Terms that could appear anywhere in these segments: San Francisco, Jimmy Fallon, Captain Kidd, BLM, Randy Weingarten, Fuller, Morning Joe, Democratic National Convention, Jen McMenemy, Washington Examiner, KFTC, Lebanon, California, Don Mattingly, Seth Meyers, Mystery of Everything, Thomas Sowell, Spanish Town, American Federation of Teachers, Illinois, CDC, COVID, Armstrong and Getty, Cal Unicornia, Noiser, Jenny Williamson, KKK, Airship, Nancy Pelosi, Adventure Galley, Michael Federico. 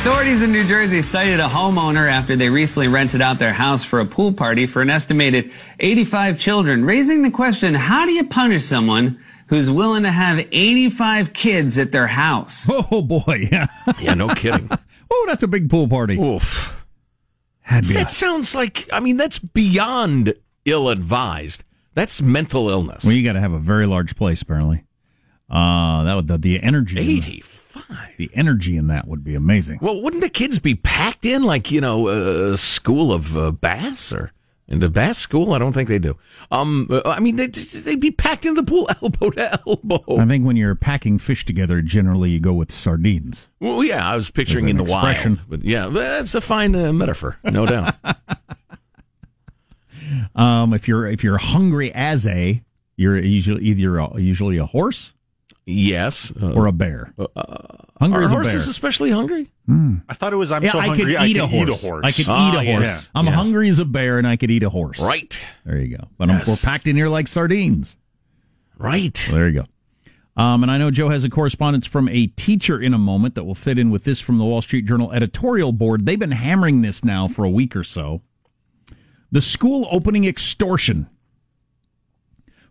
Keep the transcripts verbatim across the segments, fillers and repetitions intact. Authorities in New Jersey cited a homeowner after they recently rented out their house for a pool party for an estimated eighty-five children, raising the question, how do you punish someone who's willing to have eighty-five kids at their house? Oh, boy. Yeah, yeah, no kidding. Oh, that's a big pool party. Oof. That sounds like, I mean, that's beyond ill-advised. That's mental illness. Well, you got to have a very large place, apparently. Uh, that would, the, the energy. eighty-five. The, the energy in that would be amazing. Well, wouldn't the kids be packed in like, you know, a uh, school of uh, bass or into bass school? I don't think they do. Um, I mean, they'd, they'd be packed into the pool elbow to elbow. I think when you're packing fish together, generally you go with sardines. Well, yeah, I was picturing in the expression. Wild. But yeah, that's a fine uh, metaphor, no doubt. Um, if you're if you're hungry as a, you're usually either a, usually a horse. Yes, uh, or a bear. Uh, hungry are as a horses bear. Horses especially hungry? Mm. I thought it was I'm yeah, so I hungry could I could a eat a horse. I could ah, eat a yes. horse. I'm yes. hungry as a bear and I could eat a horse. Right. There you go. But yes. I'm, we're packed in here like sardines. Right. So there you go. Um, and I know Joe has a correspondence from a teacher in a moment that will fit in with this from the Wall Street Journal editorial board. They've been hammering this now for a week or so. The school opening extortion.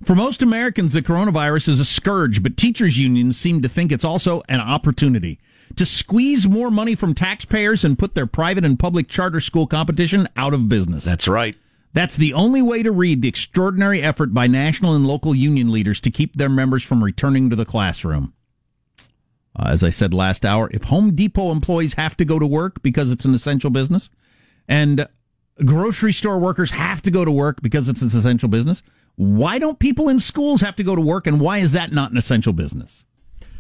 For most Americans, the coronavirus is a scourge, but teachers' unions seem to think it's also an opportunity to squeeze more money from taxpayers and put their private and public charter school competition out of business. That's right. That's the only way to read the extraordinary effort by national and local union leaders to keep their members from returning to the classroom. Uh, as I said last hour, if Home Depot employees have to go to work because it's an essential business, and grocery store workers have to go to work because it's an essential business, why don't people in schools have to go to work, and why is that not an essential business?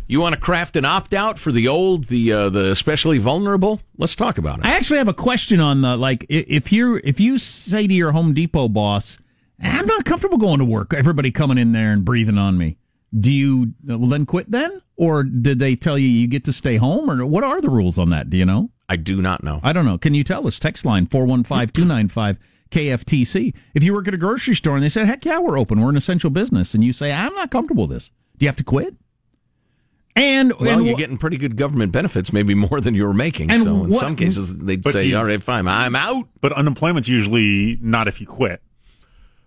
You want to craft an opt-out for the old, the uh, the especially vulnerable? Let's talk about it. I actually have a question on the, like, if you if you say to your Home Depot boss, I'm not comfortable going to work, everybody coming in there and breathing on me, do you well, then quit then? Or did they tell you you get to stay home? Or what are the rules on that? Do you know? I do not know. I don't know. Can you tell us? Text line four one five, two nine five K F T C. If you work at a grocery store and they said, heck yeah, we're open, we're an essential business, and you say, I'm not comfortable with this, do you have to quit? And well, and, you're getting pretty good government benefits, maybe more than you were making. So what, in some cases, they'd say, you, all right, fine, I'm out. But unemployment's usually not if you quit.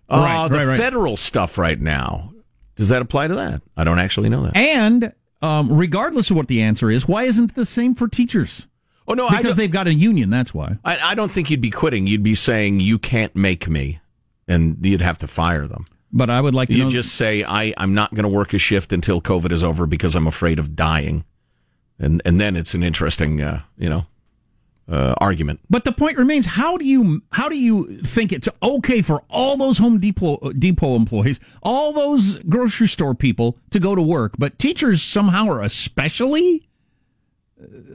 Uh, right, the right, right. Federal stuff right now, does that apply to that? I don't actually know that. And um, regardless of what the answer is, why isn't it the same for teachers? Oh, no, because they've got a union, that's why. I, I don't think you'd be quitting. You'd be saying, you can't make me, and you'd have to fire them. But I would like to you know... You just say, I, I'm not going to work a shift until COVID is over because I'm afraid of dying. And and then it's an interesting, uh, you know, uh, argument. But the point remains, how do you how do you think it's okay for all those Home Depot, Depot employees, all those grocery store people to go to work, but teachers somehow are especially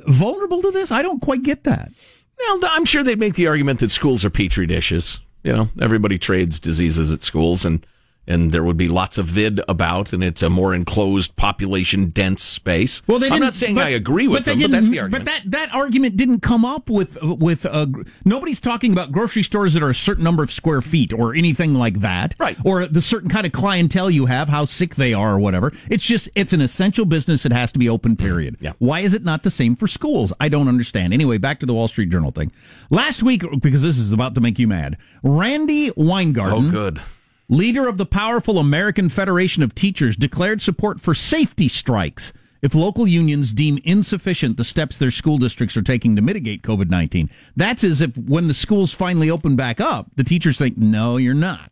vulnerable to this? I don't quite get that. Well, I'm sure they'd make the argument that schools are petri dishes. You know, everybody trades diseases at schools, and, and there would be lots of vid about, and it's a more enclosed, population-dense space. Well, they didn't, I'm not saying but, I agree with but them, but that's the argument. But that, that argument didn't come up with... with uh, nobody's talking about grocery stores that are a certain number of square feet or anything like that. Right. Or the certain kind of clientele you have, how sick they are or whatever. It's just, it's an essential business. It has to be open, period. Yeah. Why is it not the same for schools? I don't understand. Anyway, back to the Wall Street Journal thing. Last week, because this is about to make you mad, Randy Weingarten... Oh, good. Leader of the powerful American Federation of Teachers declared support for safety strikes if local unions deem insufficient the steps their school districts are taking to mitigate COVID nineteen. That's as if when the schools finally open back up, the teachers think, no, you're not.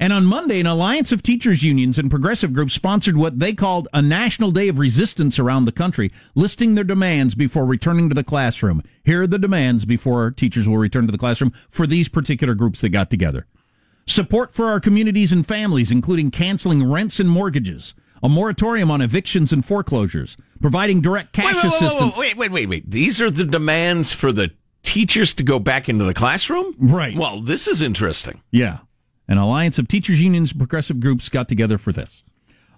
And on Monday, an alliance of teachers' unions and progressive groups sponsored what they called a national day of resistance around the country, listing their demands before returning to the classroom. Here are the demands before teachers will return to the classroom for these particular groups that got together. Support for our communities and families, including canceling rents and mortgages, a moratorium on evictions and foreclosures, providing direct cash wait, wait, assistance. Wait, wait, wait, wait. These are the demands for the teachers to go back into the classroom? Right. Well, this is interesting. Yeah. An alliance of teachers, unions, and progressive groups got together for this.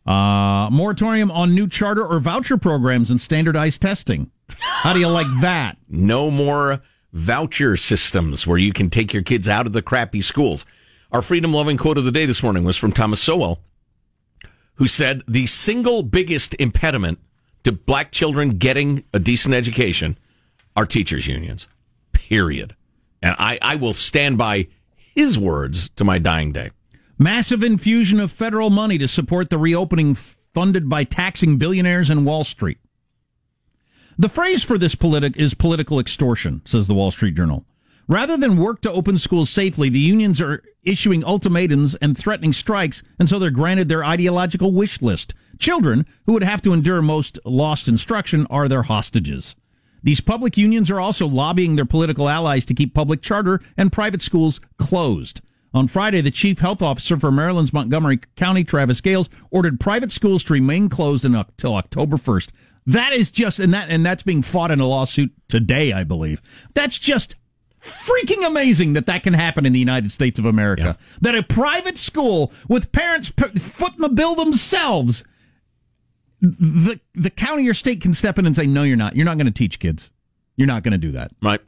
Uh, moratorium on new charter or voucher programs and standardized testing. How do you like that? No more voucher systems where you can take your kids out of the crappy schools. Our freedom-loving quote of the day this morning was from Thomas Sowell, who said, the single biggest impediment to black children getting a decent education are teachers' unions, period. And I, I will stand by his words to my dying day. Massive infusion of federal money to support the reopening funded by taxing billionaires and Wall Street. The phrase for this politi- is political extortion, says the Wall Street Journal. Rather than work to open schools safely, the unions are issuing ultimatums and threatening strikes, and so they're granted their ideological wish list. Children, who would have to endure most lost instruction, are their hostages. These public unions are also lobbying their political allies to keep public charter and private schools closed. On Friday, the chief health officer for Maryland's Montgomery County, Travis Gales, ordered private schools to remain closed until October first. That is just, and that and that's being fought in a lawsuit today, I believe. That's just freaking amazing that that can happen in the United States of America. Yeah. That a private school with parents footing the bill themselves, the the county or state can step in and say, no, you're not. You're not going to teach kids. You're not going to do that. Right.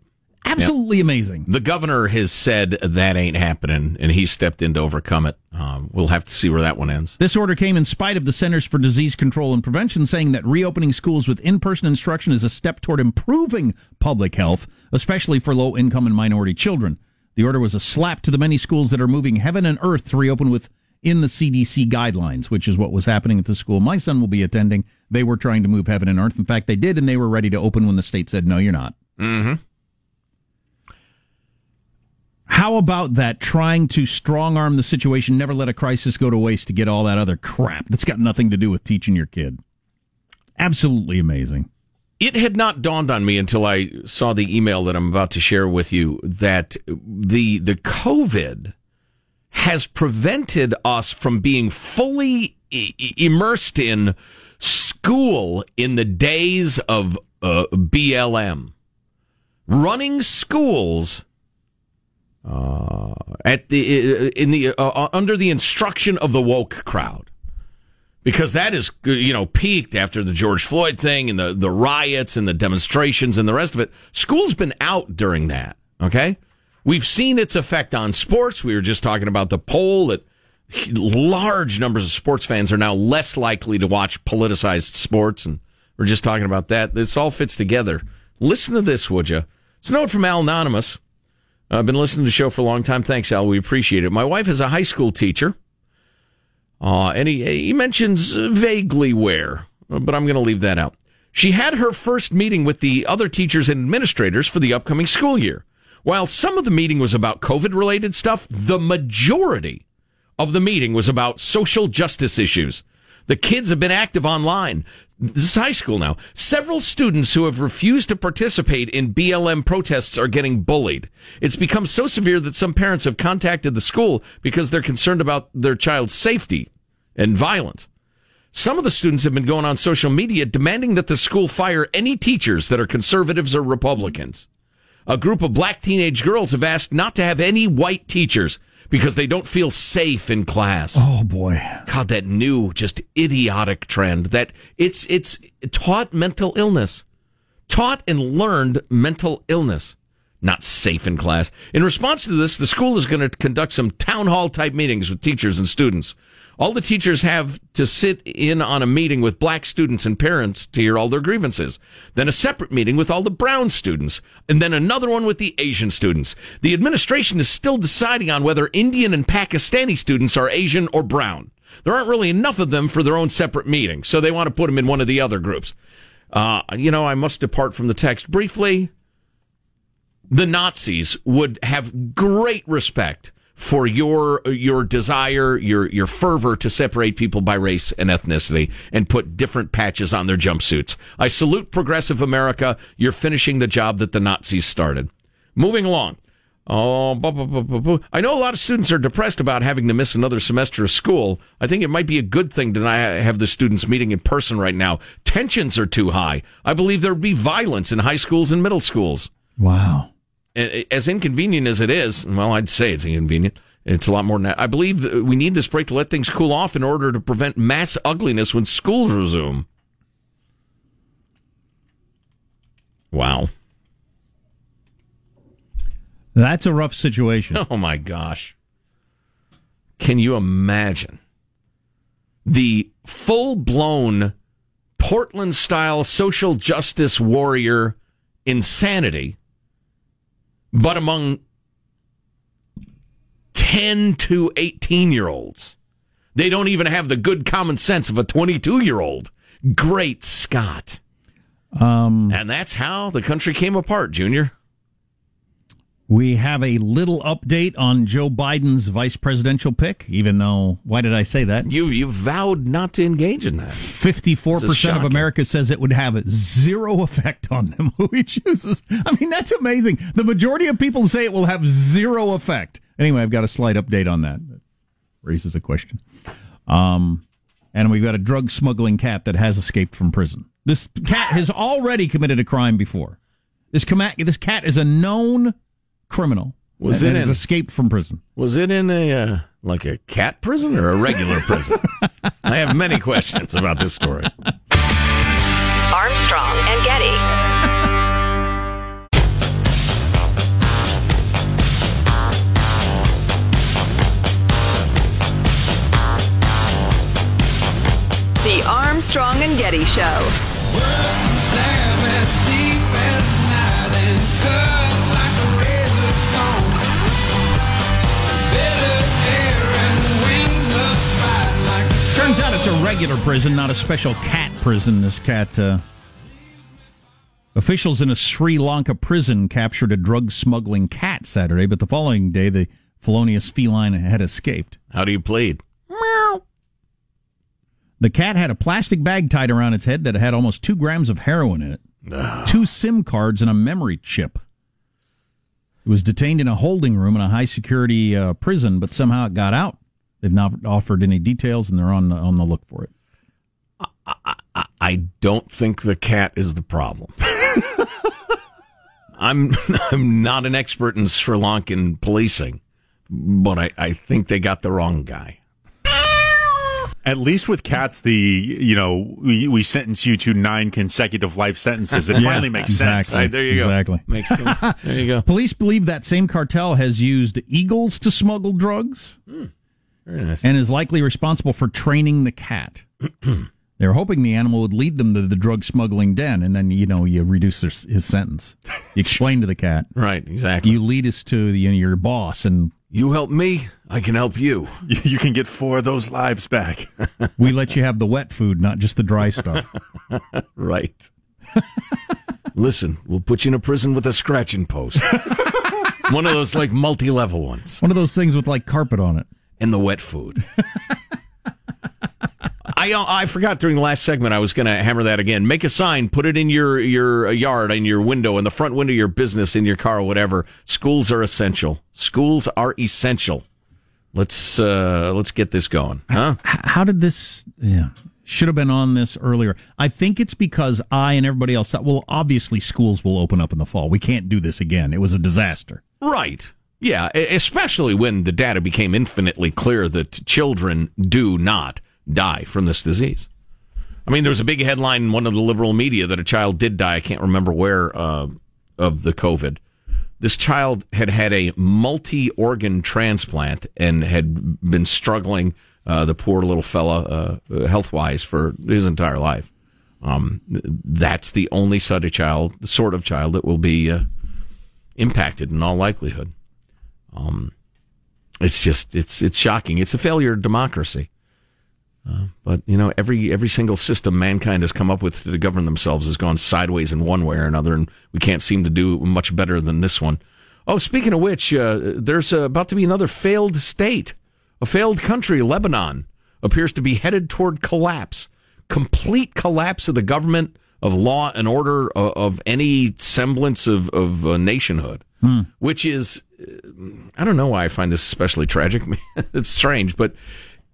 Absolutely yep. amazing. The governor has said that ain't happening, and he stepped in to overcome it. Um, we'll have to see where that one ends. This order came in spite of the Centers for Disease Control and Prevention saying that reopening schools with in-person instruction is a step toward improving public health, especially for low-income and minority children. The order was a slap to the many schools that are moving heaven and earth to reopen within the C D C guidelines, which is what was happening at the school my son will be attending. They were trying to move heaven and earth. In fact, they did, and they were ready to open when the state said, no, you're not. Mm-hmm. How about that, trying to strong-arm the situation, never let a crisis go to waste to get all that other crap that's got nothing to do with teaching your kid? Absolutely amazing. It had not dawned on me until I saw the email that I'm about to share with you that the the COVID has prevented us from being fully i- immersed in school in the days of uh, B L M. Running schools... Uh, at the in the uh, under the instruction of the woke crowd, because that is you know peaked after the George Floyd thing and the, the riots and the demonstrations and the rest of it. School's been out during that. Okay, we've seen its effect on sports. We were just talking about the poll that large numbers of sports fans are now less likely to watch politicized sports, and we're just talking about that. This all fits together. Listen to this, would you? It's a note from Al Anonymous. I've been listening to the show for a long time. Thanks, Al. We appreciate it. My wife is a high school teacher, uh, and he, he mentions vaguely where, but I'm going to leave that out. She had her first meeting with the other teachers and administrators for the upcoming school year. While some of the meeting was about COVID-related stuff, the majority of the meeting was about social justice issues. The kids have been active online. This is high school now. Several students who have refused to participate in B L M protests are getting bullied. It's become so severe that some parents have contacted the school because they're concerned about their child's safety and violence. Some of the students have been going on social media demanding that the school fire any teachers that are conservatives or Republicans. A group of black teenage girls have asked not to have any white teachers because they don't feel safe in class. Oh, boy. God, that new, just idiotic trend. That it's it's taught mental illness. Taught and learned mental illness. Not safe in class. In response to this, the school is going to conduct some town hall-type meetings with teachers and students. All the teachers have to sit in on a meeting with black students and parents to hear all their grievances. Then a separate meeting with all the brown students. And then another one with the Asian students. The administration is still deciding on whether Indian and Pakistani students are Asian or brown. There aren't really enough of them for their own separate meeting, so they want to put them in one of the other groups. Uh, you know, I must depart from the text briefly. The Nazis would have great respect for your your desire, your your fervor to separate people by race and ethnicity and put different patches on their jumpsuits. I salute progressive America. You're finishing the job that the Nazis started. Moving along. Oh, bu- bu- bu- bu- bu. I know a lot of students are depressed about having to miss another semester of school. I think it might be a good thing to not have the students meeting in person right now. Tensions are too high. I believe there would be violence in high schools and middle schools. Wow. As inconvenient as it is, well, I'd say it's inconvenient. It's a lot more than that. I believe we need this break to let things cool off in order to prevent mass ugliness when schools resume. Wow. That's a rough situation. Oh, my gosh. Can you imagine the full-blown Portland-style social justice warrior insanity, but among ten to eighteen-year-olds. They don't even have the good common sense of a twenty-two-year-old. Great Scott. Um, and that's how the country came apart, Junior. We have a little update on Joe Biden's vice presidential pick, even though, why did I say that? You you vowed not to engage in that. fifty-four percent of America says it would have zero effect on them who he chooses. I mean, that's amazing. The majority of people say it will have zero effect. Anyway, I've got a slight update on that. That raises a question. Um, and we've got a drug smuggling cat that has escaped from prison. This cat has already committed a crime before. This, com- this cat is a known criminal. Was it in, has escaped from prison? Was it in a uh, like a cat prison or a regular prison? I have many questions about this story. Armstrong and Getty. The Armstrong and Getty Show. Turns out it's a regular prison, not a special cat prison. This cat, uh... Officials in a Sri Lanka prison captured a drug smuggling cat Saturday, but the following day the felonious feline had escaped. How do you plead? Meow. The cat had a plastic bag tied around its head that had almost two grams of heroin in it, Ugh. two SIM cards, and a memory chip. It was detained in a holding room in a high-security uh, prison, but somehow it got out. They've not offered any details, and they're on the, on the look for it. I, I, I don't think the cat is the problem. I'm I'm not an expert in Sri Lankan policing, but I, I think they got the wrong guy. At least with cats, the, you know, we, we sentence you to nine consecutive life sentences. It yeah, finally makes exactly. sense. Right, there you go. Exactly. Makes sense. There you go. Police believe that same cartel has used eagles to smuggle drugs mm, very nice. and is likely responsible for training the cat. They were hoping the animal would lead them to the drug smuggling den, and then, you know, you reduce their, his sentence. You explain to the cat. Right, exactly. You lead us to the, you know, your boss and... You help me, I can help you. You can get four of those lives back. We let you have the wet food, not just the dry stuff. Right. Listen, we'll put you in a prison with a scratching post. One of those, like, multi-level ones. One of those things with, like, carpet on it. And the wet food. I I forgot during the last segment I was going to hammer that again. Make a sign, put it in your, your yard, in your window, in the front window of your business, in your car, whatever. Schools are essential. Schools are essential. Let's uh, let's get this going. Huh? How did this... Yeah, should have been on this earlier. I think it's because I and everybody else thought, well, obviously schools will open up in the fall. We can't do this again. It was a disaster. Right. Yeah, especially when the data became infinitely clear that children do not die from this disease. I mean, there was a big headline in one of the liberal media that a child did die. I can't remember where uh, of the COVID. This child had had a multi-organ transplant and had been struggling, uh, the poor little fella, uh, health-wise for his entire life. Um, that's the only sort of child, sort of child that will be uh, impacted in all likelihood. Um, it's just, it's it's shocking. It's a failure of democracy. Uh, but, you know, every every single system mankind has come up with to govern themselves has gone sideways in one way or another, and we can't seem to do much better than this one. Oh, speaking of which, uh, there's uh, about to be another failed state, a failed country. Lebanon appears to be headed toward collapse, complete collapse of the government, of law and order, of, of any semblance of, of uh, nationhood, hmm. which is, I don't know why I find this especially tragic. It's strange, but...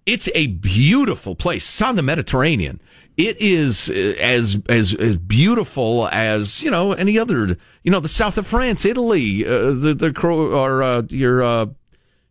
It's a beautiful place. It's on the Mediterranean. It is as as as beautiful as, you know, any other. You know, the south of France, Italy, uh, the the or uh, your uh,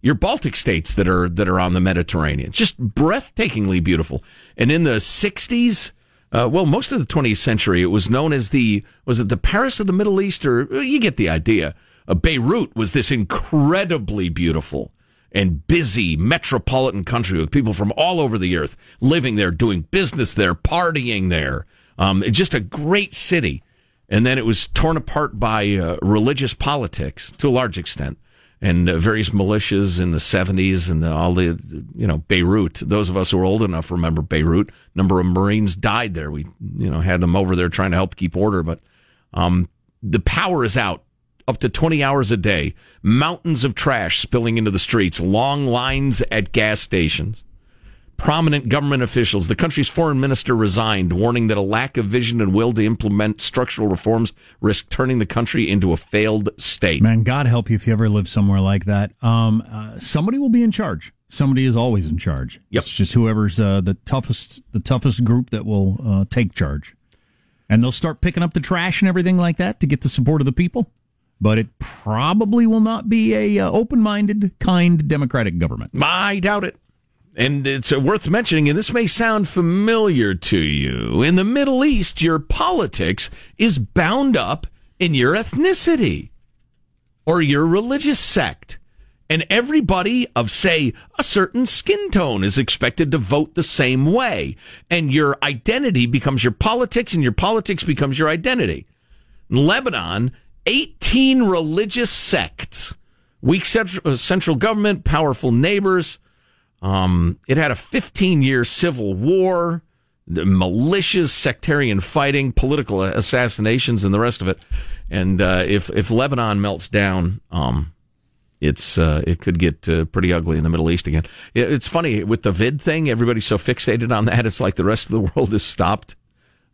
your Baltic states that are that are on the Mediterranean. Just breathtakingly beautiful. And in the sixties, uh, well, most of the twentieth century, it was known as the was it the Paris of the Middle East, or you get the idea. Uh, Beirut was this incredibly beautiful and busy metropolitan country with people from all over the earth living there, doing business there, partying there. Um, it's just a great city. and then it was torn apart by uh, religious politics to a large extent, and uh, various militias in the seventies and the, all the, you know, Beirut. Those of us who are old enough remember Beirut. A number of Marines died there. We, you know, had them over there trying to help keep order, but um, the power is out up to twenty hours a day. Mountains of trash spilling into the streets, long lines at gas stations. Prominent government officials, the country's foreign minister resigned, warning that a lack of vision and will to implement structural reforms risk turning the country into a failed state. Man, God help you if you ever live somewhere like that. Um, uh, somebody will be in charge. Somebody is always in charge. Yep. It's just whoever's uh, the toughest, the toughest group that will uh, take charge. And they'll start picking up the trash and everything like that to get the support of the people. But it probably will not be a uh, open-minded, kind, democratic government. I doubt it. And it's worth mentioning, and this may sound familiar to you, in the Middle East, your politics is bound up in your ethnicity or your religious sect. And everybody of, say, a certain skin tone is expected to vote the same way. And your identity becomes your politics, and your politics becomes your identity. In Lebanon, eighteen religious sects, weak central government, powerful neighbors. Um, it had a fifteen-year civil war, the militias, sectarian fighting, political assassinations, and the rest of it. And uh, if if Lebanon melts down, um, it's uh, it could get uh, pretty ugly in the Middle East again. It, it's funny with the vid thing; everybody's so fixated on that. It's like the rest of the world has stopped.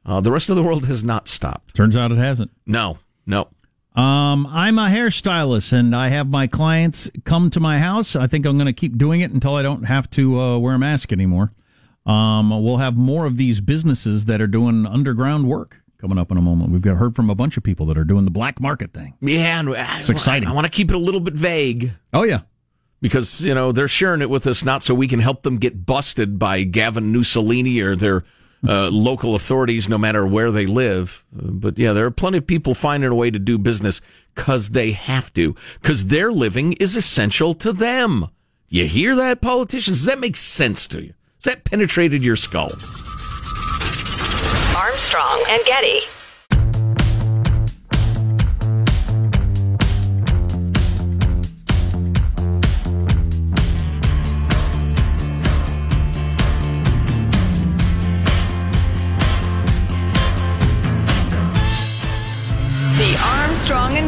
Uh, the rest of the world has not stopped. Turns out it hasn't. No, no. Um, I'm a hairstylist, and I have my clients come to my house. I think I'm going to keep doing it until I don't have to uh, wear a mask anymore. Um, we'll have more of these businesses that are doing underground work coming up in a moment. We've got heard from a bunch of people that are doing the black market thing. Yeah, and it's I, exciting. I, I want to keep it a little bit vague. Oh, yeah. Because, you know, they're sharing it with us not so we can help them get busted by Gavin Newsom or their... Uh, local authorities, no matter where they live. But yeah, there are plenty of people finding a way to do business because they have to, because their living is essential to them. You hear that, politicians? Does that make sense to you? Has that penetrated your skull? Armstrong and Getty.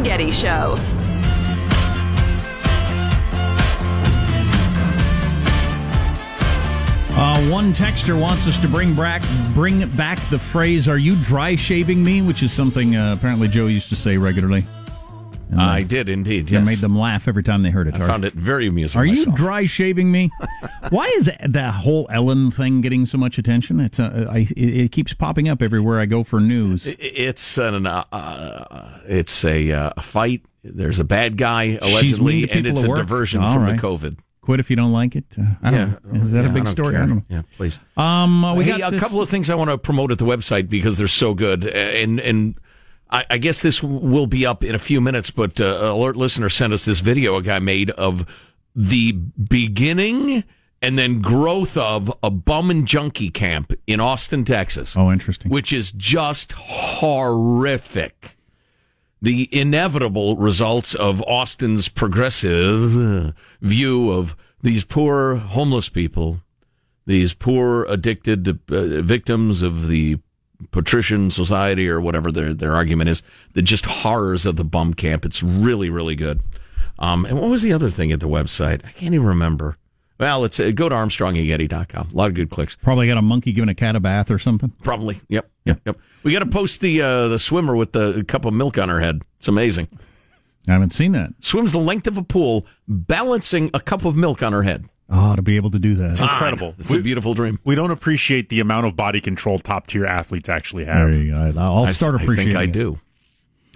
Getty Show. Uh, one texter wants us to bring back bring back the phrase, "Are you dry shaving me?" Which is something uh, apparently Joe used to say regularly. And I they, did indeed. Yes, it made them laugh every time they heard it. I found it very amusing. Are myself. you dry shaving me? Why is that whole Ellen thing getting so much attention? It's uh, I, it keeps popping up everywhere I go for news. It's an uh, it's a uh, fight. There's a bad guy allegedly, and it's a work. diversion All from right. the COVID. Quit if you don't like it. Uh, I don't, yeah, is that yeah, a big I story? Care. I don't know. Yeah, please. Um, uh, we hey, got a this. couple of things I want to promote at the website because they're so good, and and. I guess this will be up in a few minutes, but uh, alert listener sent us this video a guy made of the beginning and then growth of a bum and junkie camp in Austin, Texas. Oh, interesting. Which is just horrific. The inevitable results of Austin's progressive view of these poor homeless people, these poor addicted uh, victims of the patrician society or whatever their their argument is, the just horrors of the bum camp. It's really, really good. Um, and what was the other thing at the website? I can't even remember. Well, it's uh, go to armstrong and getty dot com. A lot of good clicks. Probably got a monkey giving a cat a bath or something. Probably. Yep. Yep. Yep. We got to post the uh, the swimmer with the cup of milk on her head. It's amazing. I haven't seen that. Swims the length of a pool, balancing a cup of milk on her head. Oh, to be able to do that. It's incredible. It's we, a beautiful dream. We don't appreciate the amount of body control top-tier athletes actually have. There you go. I'll start I, appreciating I think I do.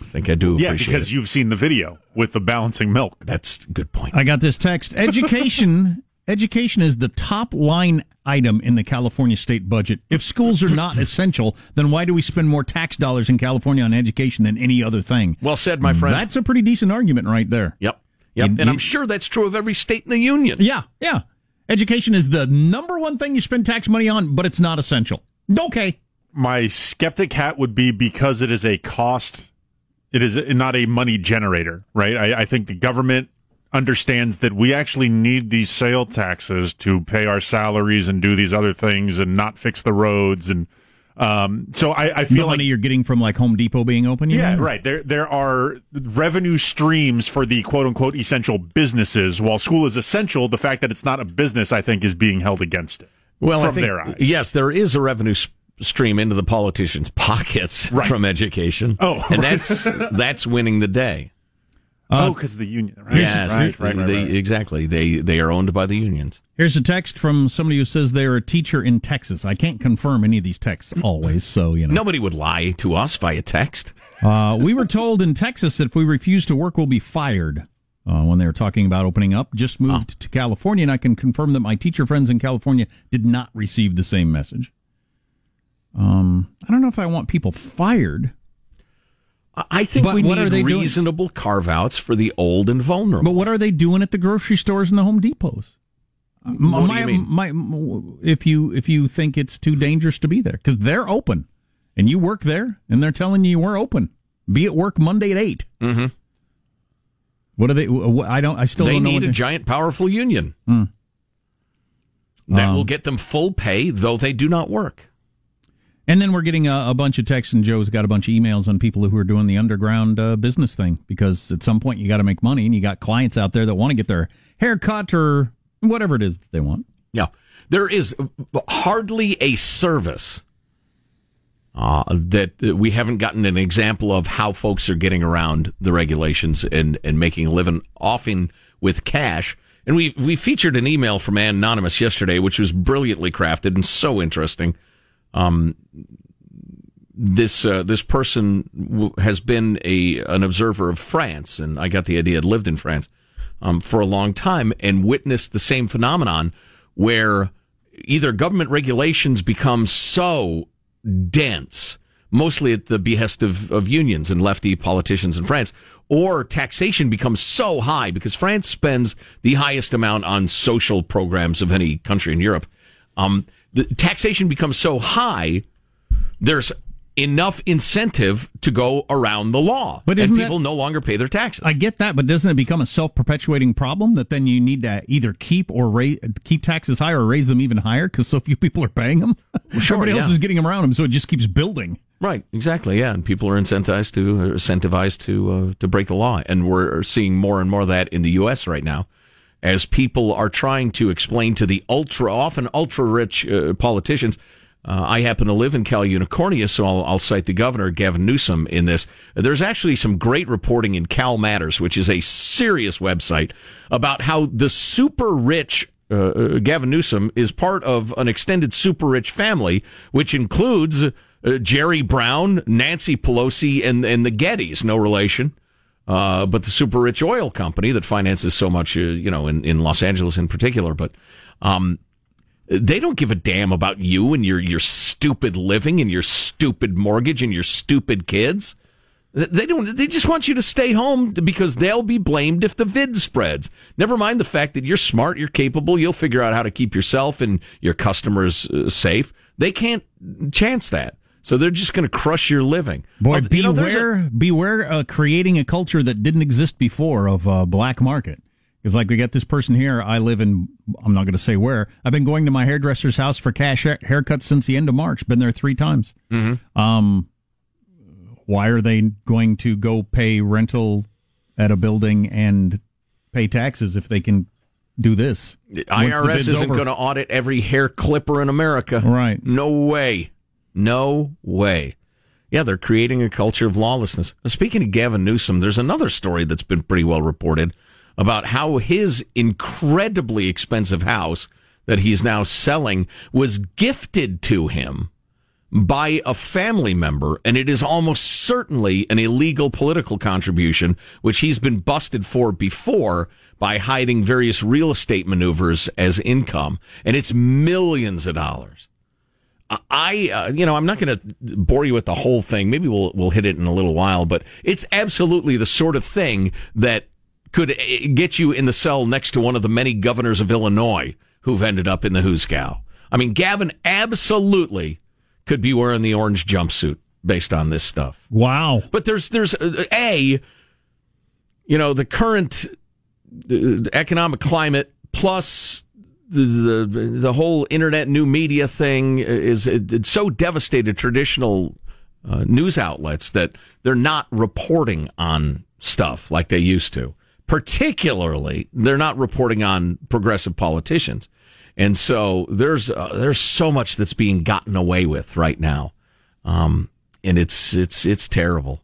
I think I do yeah, appreciate it. Yeah, because you've seen the video with the balancing milk. That's a good point. I got this text. Education education is the top-line item in the California state budget. If schools are not essential, then why do we spend more tax dollars in California on education than any other thing? Well said, my friend. That's a pretty decent argument right there. Yep. Yep, and I'm sure that's true of every state in the union. Yeah, yeah. Education is the number one thing you spend tax money on, but it's not essential. Okay. my skeptic hat would be because it is a cost. It is not a money generator, right? I, I think the government understands that we actually need these sale taxes to pay our salaries and do these other things and not fix the roads. And um, so I, I feel the money like you're getting from like Home Depot being open. Yeah, know? Right. There there are revenue streams for the quote unquote essential businesses. While school is essential, the fact that it's not a business, I think, is being held against it. Well, from I think, their eyes. Yes, there is a revenue sp- stream into the politicians' pockets right. from education. Oh, and that's that's winning the day. Uh, oh, because the union, right? Yes, right, right, right, they, right. exactly. They they are owned by the unions. Here's a text from somebody who says they're a teacher in Texas. I can't confirm any of these texts always, so you know nobody would lie to us via text. Uh, we were told in Texas that if we refuse to work, we'll be fired. Uh, when they were talking about opening up, just moved oh. to California, and I can confirm that my teacher friends in California did not receive the same message. Um, I don't know if I want people fired. I think but we what need are they reasonable doing? Carve-outs for the old and vulnerable. But what are they doing at the grocery stores and the Home Depots? What my, do you mean? My, if you if you think it's too dangerous to be there, because they're open, and you work there, and they're telling you we're open. Be at work Monday at eight. Mm-hmm. What are they? I don't. I still they don't know. They need a giant, powerful union mm. that um, will get them full pay, though they do not work. And then we're getting a, a bunch of texts, and Joe's got a bunch of emails on people who are doing the underground uh, business thing, because at some point you got to make money, and you got clients out there that want to get their hair cut or whatever it is that they want. Yeah. There is hardly a service uh, that we haven't gotten an example of how folks are getting around the regulations and, and making a living often with cash. And we we featured an email from Anonymous yesterday, which was brilliantly crafted and so interesting. Um, this uh, this person w- has been a an observer of France, and I got the idea had lived in France um, for a long time and witnessed the same phenomenon where either government regulations become so dense, mostly at the behest of, of unions and lefty politicians in France, or taxation becomes so high because France spends the highest amount on social programs of any country in Europe. Um, The taxation becomes so high, there's enough incentive to go around the law, but and people that, no longer pay their taxes. I get that, but doesn't it become a self-perpetuating problem that then you need to either keep or raise, keep taxes higher or raise them even higher because so few people are paying them? Well, sure, Everybody yeah. else is getting them around them, so it just keeps building. Right, exactly, yeah, and people are incentivized to incentivized to uh, to break the law, and we're seeing more and more of that in the U S right now. As people are trying to explain to the ultra, often ultra-rich uh, politicians, uh, I happen to live in Cal Unicornia, so I'll, I'll cite the governor, Gavin Newsom, in this. There's actually some great reporting in Cal Matters, which is a serious website, about how the super-rich, uh, Gavin Newsom, is part of an extended super-rich family, which includes uh, Jerry Brown, Nancy Pelosi, and, and the Gettys, no relation. Uh, but the super rich oil company that finances so much, uh, you know, in, in Los Angeles in particular. But um, they don't give a damn about you and your your stupid living and your stupid mortgage and your stupid kids. They don't. They just want you to stay home because they'll be blamed if the vid spreads. Never mind the fact that you're smart, you're capable, you'll figure out how to keep yourself and your customers uh, safe. They can't chance that. So they're just going to crush your living. Boy, uh, beware, you know, a- beware uh, creating a culture that didn't exist before of uh, black market. Because like we got this person here, I live in, I'm not going to say where, I've been going to my hairdresser's house for cash ha- haircuts since the end of March. Been there three times. Mm-hmm. Um, why are they going to go pay rental at a building and pay taxes if they can do this? The I R S isn't going to audit every hair clipper in America. Right. No way. No way. Yeah, they're creating a culture of lawlessness. Speaking of Gavin Newsom, there's another story that's been pretty well reported about how his incredibly expensive house that he's now selling was gifted to him by a family member, and it is almost certainly an illegal political contribution, which he's been busted for before by hiding various real estate maneuvers as income, and it's millions of dollars. I, uh, you know, I'm not going to bore you with the whole thing. Maybe we'll we'll hit it in a little while, but it's absolutely the sort of thing that could get you in the cell next to one of the many governors of Illinois who've ended up in the Hoosegow. I mean, Gavin absolutely could be wearing the orange jumpsuit based on this stuff. Wow. But there's, there's A, you know, the current economic climate plus the, the, the whole internet new media thing is it, it's so devastated traditional uh, news outlets that they're not reporting on stuff like they used to. Particularly, they're not reporting on progressive politicians. And so there's uh, there's so much that's being gotten away with right now. Um, and it's it's it's terrible.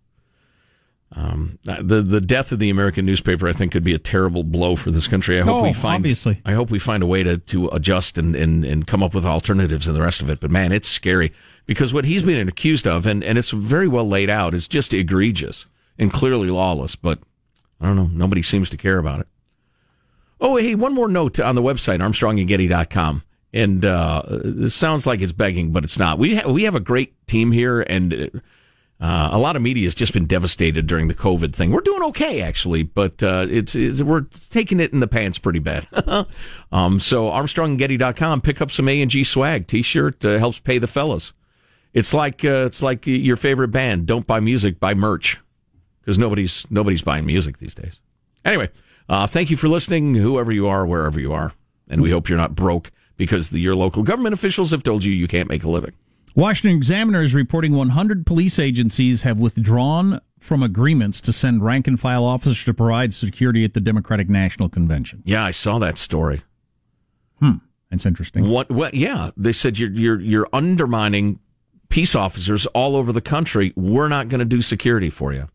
Um, the the death of the American newspaper, I think, could be a terrible blow for this country. I hope oh, we find obviously. I hope we find a way to, to adjust and, and, and come up with alternatives and the rest of it. But man, it's scary because what he's been accused of, and, and it's very well laid out, is just egregious and clearly lawless. But I don't know, nobody seems to care about it. Oh, hey, one more note on the website, armstrong and getty dot com. And uh, this sounds like it's begging, but it's not. We ha- we have a great team here, and uh, a lot of media has just been devastated during the COVID thing. We're doing okay, actually, but uh, it's, it's we're taking it in the pants pretty bad. um, so armstrong and getty dot com, pick up some A and G swag. T-shirt uh, helps pay the fellas. It's like uh, it's like your favorite band. Don't buy music, buy merch, because nobody's nobody's buying music these days. Anyway, uh, thank you for listening, whoever you are, wherever you are, and we hope you're not broke, because the, your local government officials have told you you can't make a living. Washington Examiner is reporting one hundred police agencies have withdrawn from agreements to send rank-and-file officers to provide security at the Democratic National Convention. Yeah, I saw that story. Hmm, that's interesting. What? What? Yeah, they said you're you're you're undermining peace officers all over the country. We're not going to do security for you.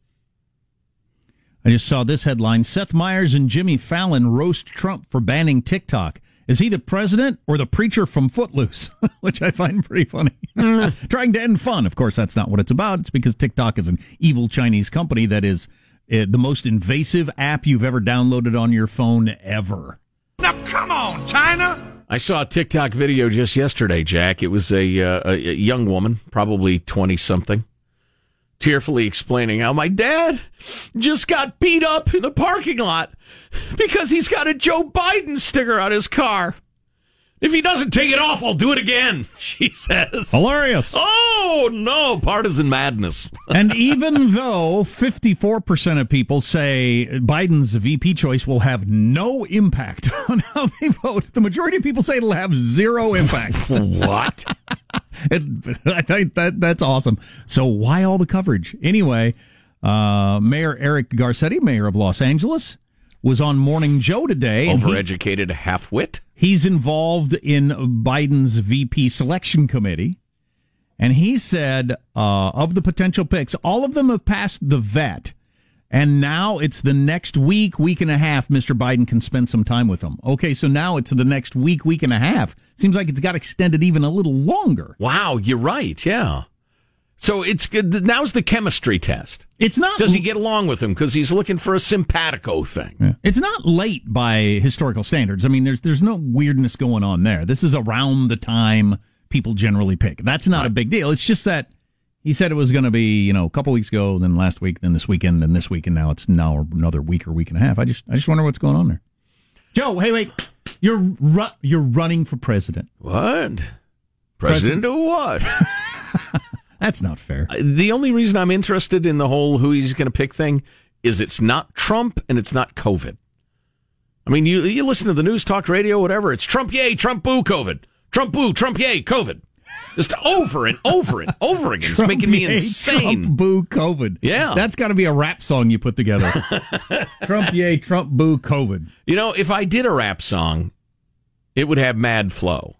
I just saw this headline: Seth Meyers and Jimmy Fallon roast Trump for banning TikTok. Is he the president or the preacher from Footloose? Which I find pretty funny. Mm. Trying to end fun. Of course, that's not what it's about. It's because TikTok is an evil Chinese company that is uh, the most invasive app you've ever downloaded on your phone ever. Now, come on, China! I saw a TikTok video just yesterday, Jack. It was a, uh, a young woman, probably twenty-something, tearfully explaining how my dad just got beat up in the parking lot because he's got a Joe Biden sticker on his car. If he doesn't take it off, I'll do it again, she says. Hilarious. Oh, no, partisan madness. And even though fifty-four percent of people say Biden's V P choice will have no impact on how they vote, the majority of people say it'll have zero impact. What? it, I think that that's awesome. So why all the coverage? Anyway, uh, Mayor Eric Garcetti, mayor of Los Angeles, was on Morning Joe today. Overeducated he, half-wit. He's involved in Biden's V P selection committee. And he said, uh, of the potential picks, all of them have passed the vet. And now it's the next week, week and a half, Mister Biden can spend some time with them. Okay, so now it's the next week, week and a half. Seems like it's got extended even a little longer. Wow, you're right, yeah. So it's good. Now's the chemistry test. It's not. Does he get along with him? Because he's looking for a simpatico thing. Yeah. It's not late by historical standards. I mean, there's there's no weirdness going on there. This is around the time people generally pick. That's not right. A big deal. It's just that he said it was going to be, you know, a couple weeks ago, then last week, then this weekend, then this week, and now it's now another week or week and a half. I just I just wonder what's going on there. Joe, hey, wait, you're ru- you're running for president. What? President, president of what? That's not fair. The only reason I'm interested in the whole who he's going to pick thing is it's not Trump and it's not COVID. I mean, you you listen to the news, talk radio, whatever. It's Trump yay, Trump boo, COVID. Trump boo, Trump yay, COVID. Just over and over and over again. It's Trump making me yay, insane. Trump boo, COVID. Yeah. That's got to be a rap song you put together. Trump yay, Trump boo, COVID. You know, if I did a rap song, it would have mad flow.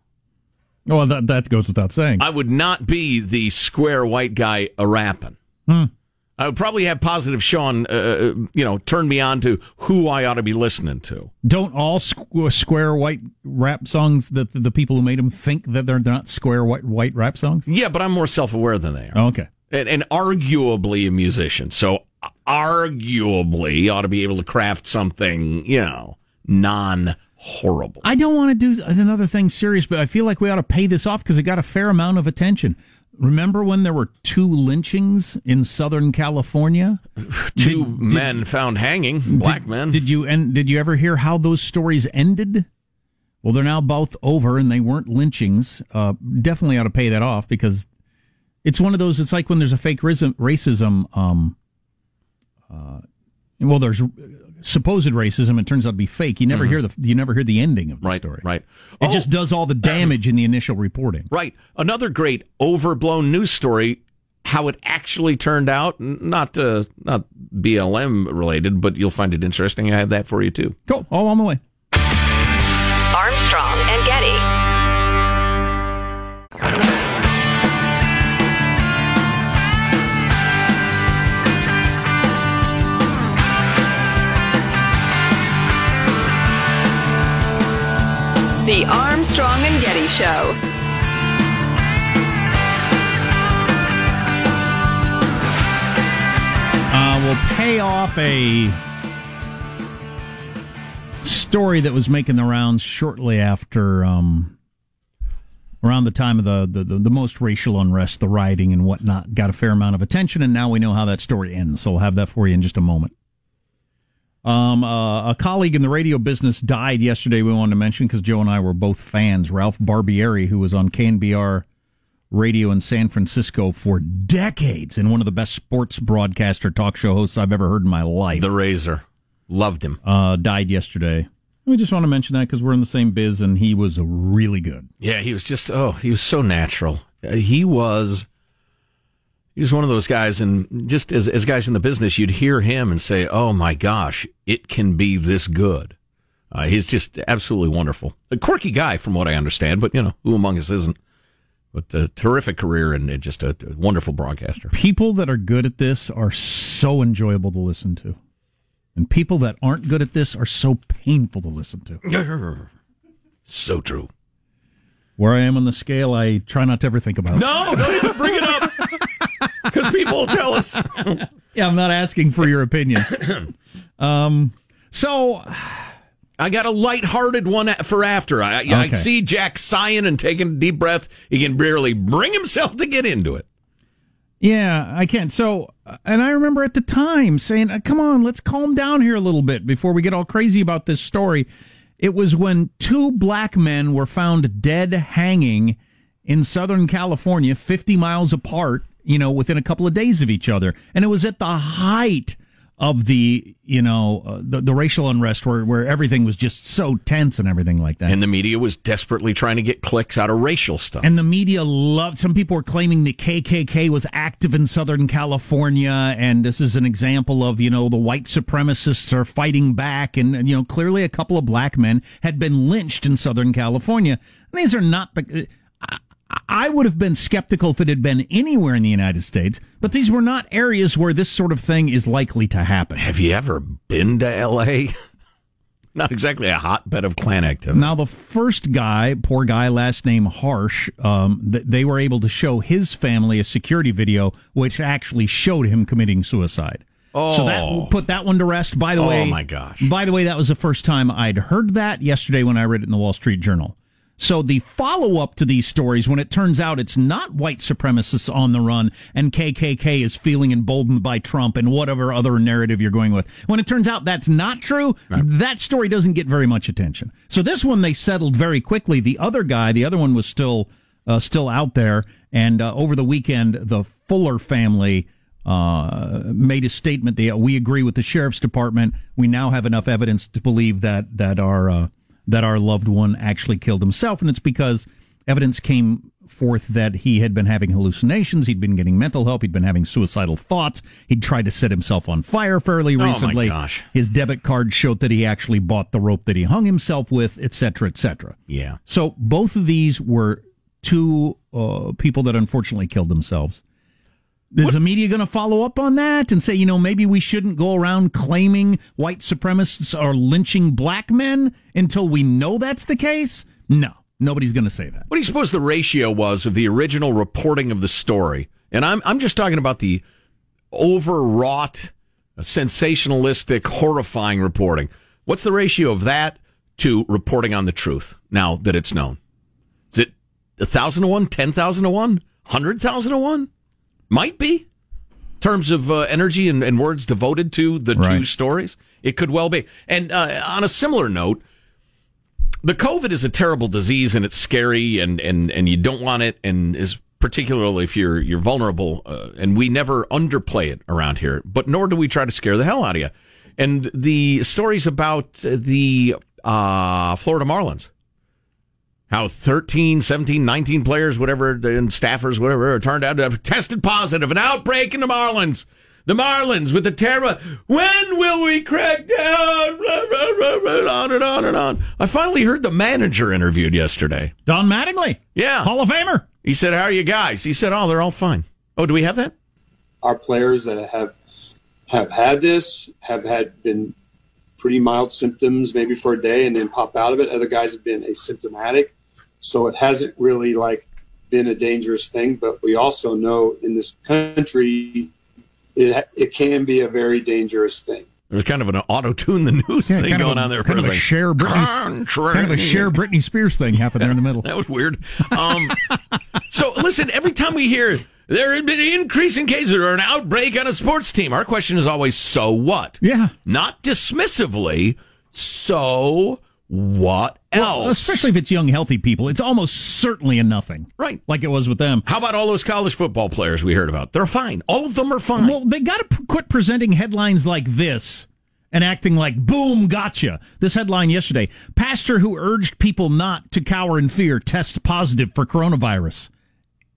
Well, that that goes without saying. I would not be the square white guy a-rapping. Hmm. I would probably have Positive Sean, uh, you know, turn me on to who I ought to be listening to. Don't all squ- square white rap songs, the, the people who made them, think that they're not square white white rap songs? Yeah, but I'm more self-aware than they are. Oh, okay. And, and arguably a musician, so arguably ought to be able to craft something, you know, non horrible. I don't want to do another thing serious, but I feel like we ought to pay this off because it got a fair amount of attention. Remember when there were two lynchings in Southern California? two did, men did, found hanging, black did, men. Did you and did you ever hear how those stories ended? Well, they're now both over, and they weren't lynchings. Uh, definitely ought to pay that off because It's one of those, it's like when there's a fake racism, um, uh, well, there's supposed racism, it turns out to be fake. You never mm-hmm. hear the you never hear the ending of the right, story. Right. It oh, just does all the damage in the initial reporting. Right. Another great overblown news story, how it actually turned out, not uh, not B L M related, but you'll find it interesting. I have that for you, too. Cool. All on the way. Armstrong and Getty. The Armstrong and Getty Show. Uh, we'll pay off a story that was making the rounds shortly after, um, around the time of the, the, the, the most racial unrest, the rioting and whatnot, got a fair amount of attention, and now we know how that story ends, so we'll have that for you in just a moment. Um, uh, a colleague in the radio business died yesterday, we wanted to mention, because Joe and I were both fans. Ralph Barbieri, who was on K N B R radio in San Francisco for decades, and one of the best sports broadcaster talk show hosts I've ever heard in my life. The Razor. Loved him. Uh, died yesterday. We just want to mention that because we're in the same biz, and he was really good. Yeah, he was just, oh, he was so natural. He was... He was one of those guys, and just as, as guys in the business, you'd hear him and say, oh, my gosh, it can be this good. Uh, he's just absolutely wonderful. A quirky guy, from what I understand, but, you know, who among us isn't? But a terrific career and just a wonderful broadcaster. People that are good at this are so enjoyable to listen to. And people that aren't good at this are so painful to listen to. So true. Where I am on the scale, I try not to ever think about it. No, don't even bring it up. Because people will tell us. Yeah, I'm not asking for your opinion. Um, so, I got a lighthearted one for after. I, okay. I see Jack sighing and taking a deep breath. He can barely bring himself to get into it. Yeah, I can. So, and I remember at the time saying, come on, let's calm down here a little bit before we get all crazy about this story. It was when two black men were found dead hanging in Southern California, fifty miles apart. You know, within a couple of days of each other. And it was at the height of the, you know, uh, the, the racial unrest where, where everything was just so tense and everything like that. And the media was desperately trying to get clicks out of racial stuff. And the media loved, some people were claiming the K K K was active in Southern California. And this is an example of, you know, the white supremacists are fighting back. And, you know, clearly a couple of black men had been lynched in Southern California. And these are not the... Uh, I would have been skeptical if it had been anywhere in the United States, but these were not areas where this sort of thing is likely to happen. Have you ever been to L A? Not exactly a hotbed of Klan activity. Now, the first guy, poor guy, last name Harsh, um, th- they were able to show his family a security video which actually showed him committing suicide. Oh. So that put that one to rest. By the way, oh my gosh. By the way, that was the first time I'd heard that yesterday when I read it in the Wall Street Journal. So the follow-up to these stories, when it turns out it's not white supremacists on the run and K K K is feeling emboldened by Trump and whatever other narrative you're going with, when it turns out that's not true, right. That story doesn't get very much attention. So this one they settled very quickly. The other guy, the other one was still uh, still out there, and uh, over the weekend, the Fuller family uh, made a statement. They, uh, we agree with the sheriff's department. We now have enough evidence to believe that that our... Uh, that our loved one actually killed himself, and it's because evidence came forth that he had been having hallucinations, he'd been getting mental help, he'd been having suicidal thoughts, he'd tried to set himself on fire fairly recently. Oh, my gosh. His debit card showed that he actually bought the rope that he hung himself with, et cetera, et cetera. Yeah. So both of these were two uh, people that unfortunately killed themselves. Is what? The media going to follow up on that and say, you know, maybe we shouldn't go around claiming white supremacists are lynching black men until we know that's the case? No, nobody's going to say that. What do you suppose the ratio was of the original reporting of the story? And I'm I'm just talking about the overwrought, sensationalistic, horrifying reporting. What's the ratio of that to reporting on the truth now that it's known? Is it one thousand to one, ten thousand to one, one hundred thousand to one? Might be, in terms of uh, energy and, and words devoted to the right. two stories. It could well be. And uh, on a similar note, the COVID is a terrible disease, and it's scary, and, and, and you don't want it, and as particularly if you're you're vulnerable, uh, and we never underplay it around here, but nor do we try to scare the hell out of you. And the stories about the uh, Florida Marlins, how thirteen, seventeen, nineteen players, whatever, and staffers, whatever, turned out to have tested positive, an outbreak in the Marlins. The Marlins with the terror. When will we crack down? Blah, blah, blah, blah, on and on and on. I finally heard the manager interviewed yesterday. Don Mattingly. Yeah. Hall of Famer. He said, how are you guys? He said, oh, they're all fine. Oh, do we have that? Our players that have have had this have had been pretty mild symptoms maybe for a day and then pop out of it. Other guys have been asymptomatic. So it hasn't really, like, been a dangerous thing. But we also know in this country it it can be a very dangerous thing. There's kind of an auto-tune the news yeah, thing going a, on there. Kind of, like, share kind of a share Britney Spears thing happened there in the middle. That was weird. Um, so, listen, every time we hear there have been increasing cases or an outbreak on a sports team, our question is always, so what? Yeah. Not dismissively, so what else? Well, especially if it's young, healthy people. It's almost certainly a nothing. Right. Like it was with them. How about all those college football players we heard about? They're fine. All of them are fine. Well, they got to p- quit presenting headlines like this and acting like, boom, gotcha. This headline yesterday, pastor who urged people not to cower in fear tests positive for coronavirus.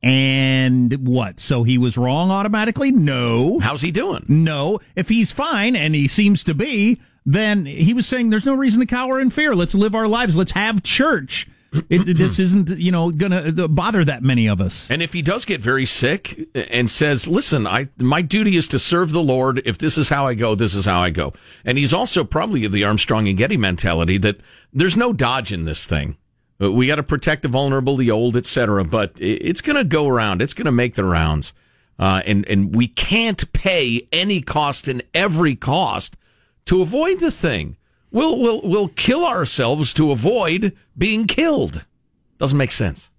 And what? So he was wrong automatically? No. How's he doing? No. If he's fine, and he seems to be, then he was saying there's no reason to cower in fear. Let's live our lives. Let's have church. It, this isn't, you know, going to bother that many of us. And if he does get very sick and says, listen, I my duty is to serve the Lord. If this is how I go, this is how I go. And he's also probably of the Armstrong and Getty mentality that there's no dodging this thing. We got to protect the vulnerable, the old, et cetera. But it's going to go around. It's going to make the rounds. Uh, and, and we can't pay any cost and every cost to avoid the thing. We'll, we'll, we'll kill ourselves to avoid being killed. Doesn't make sense.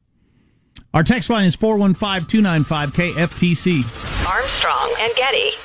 Our text line is four one five, two nine five, K F T C. Armstrong and Getty.